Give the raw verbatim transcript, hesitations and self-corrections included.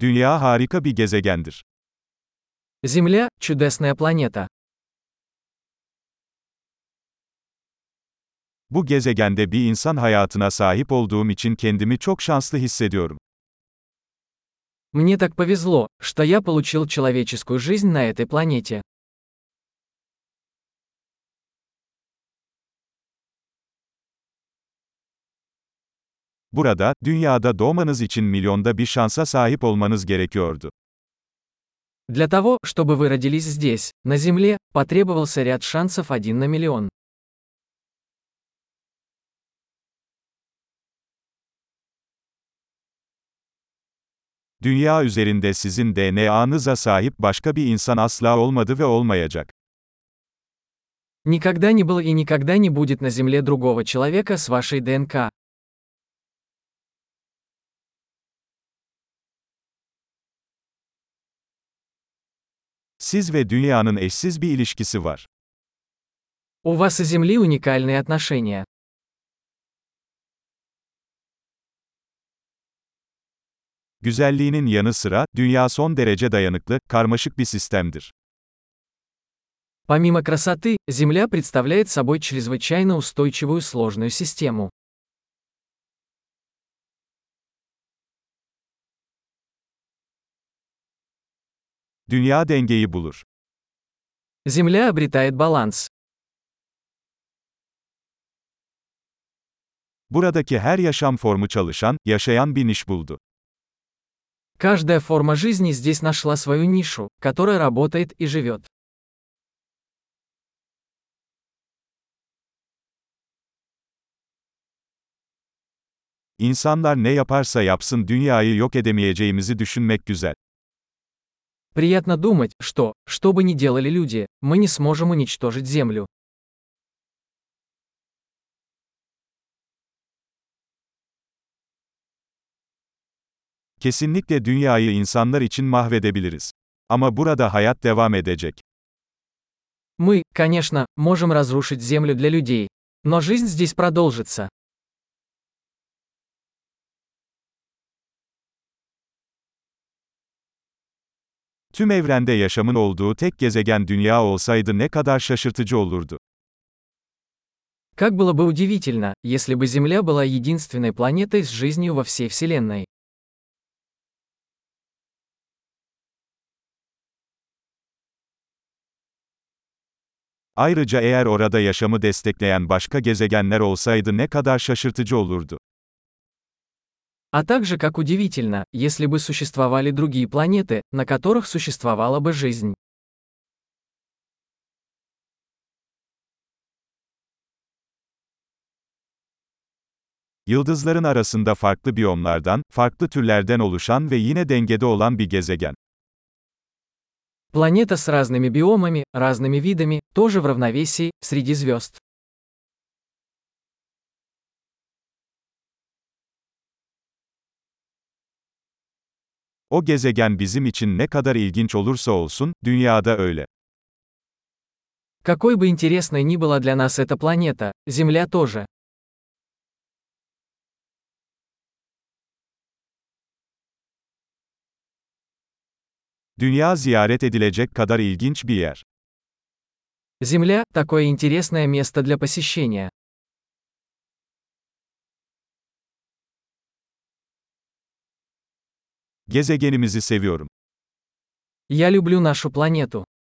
Dünya harika bir gezegendir. Земля – чудесная планета. Bu gezegende bir insan hayatına sahip olduğum için kendimi çok şanslı hissediyorum. Мне так повезло, что я получил человеческую жизнь на этой планете. Burada, dünyada doğmanız için milyonda bir şansa sahip olmanız gerekiyordu. Для того, чтобы вы родились здесь, на Земле, потребовался ряд шансов один на миллион. Dünya üzerinde sizin D N A'nıza sahip başka bir insan asla olmadı ve olmayacak. Никогда не было и никогда не будет на Земле другого человека с вашей D N K. Siz ve dünyanın eşsiz bir ilişkisi var. У вас и Земли уникальные отношения. Güzelliğinin yanı sıra, dünya son derece dayanıklı, karmaşık bir sistemdir. Помимо красоты, Земля представляет собой чрезвычайно устойчивую сложную систему. Dünya dengeyi bulur. Земля обретает баланс. Buradaki her yaşam formu çalışan, yaşayan bir niş buldu. Каждая форма жизни здесь нашла свою нишу, которая работает и живет. İnsanlar ne yaparsa yapsın dünyayı yok edemeyeceğimizi düşünmek güzel. Приятно думать, что, что бы ни делали люди, мы не сможем уничтожить Землю. Kesinlikle dünyayı insanlar için mahvedebiliriz. Ama burada hayat devam edecek. Мы, конечно, можем разрушить Землю для людей, но жизнь здесь продолжится. Tüm evrende yaşamın olduğu tek gezegen dünya olsaydı ne kadar şaşırtıcı olurdu. Как было бы удивительно, если бы Земля была единственной планетой с жизнью во всей Вселенной. Ayrıca eğer orada yaşamı destekleyen başka gezegenler olsaydı ne kadar şaşırtıcı olurdu. А также как удивительно, если бы существовали другие планеты, на которых существовала бы жизнь. Yıldızların arasında farklı biyomlardan, farklı türlerden oluşan ve yine dengede olan bir gezegen. Планета с разными биомами, разными видами, тоже в равновесии, среди звезд. O gezegen bizim için ne kadar ilginç olursa olsun, dünyada öyle. Какой бы интересной ни была для нас эта планета, Земля тоже. Dünya ziyaret edilecek kadar ilginç bir yer. Земля – такое интересное место для посещения. Gezegenimizi seviyorum. Я люблю нашу планету.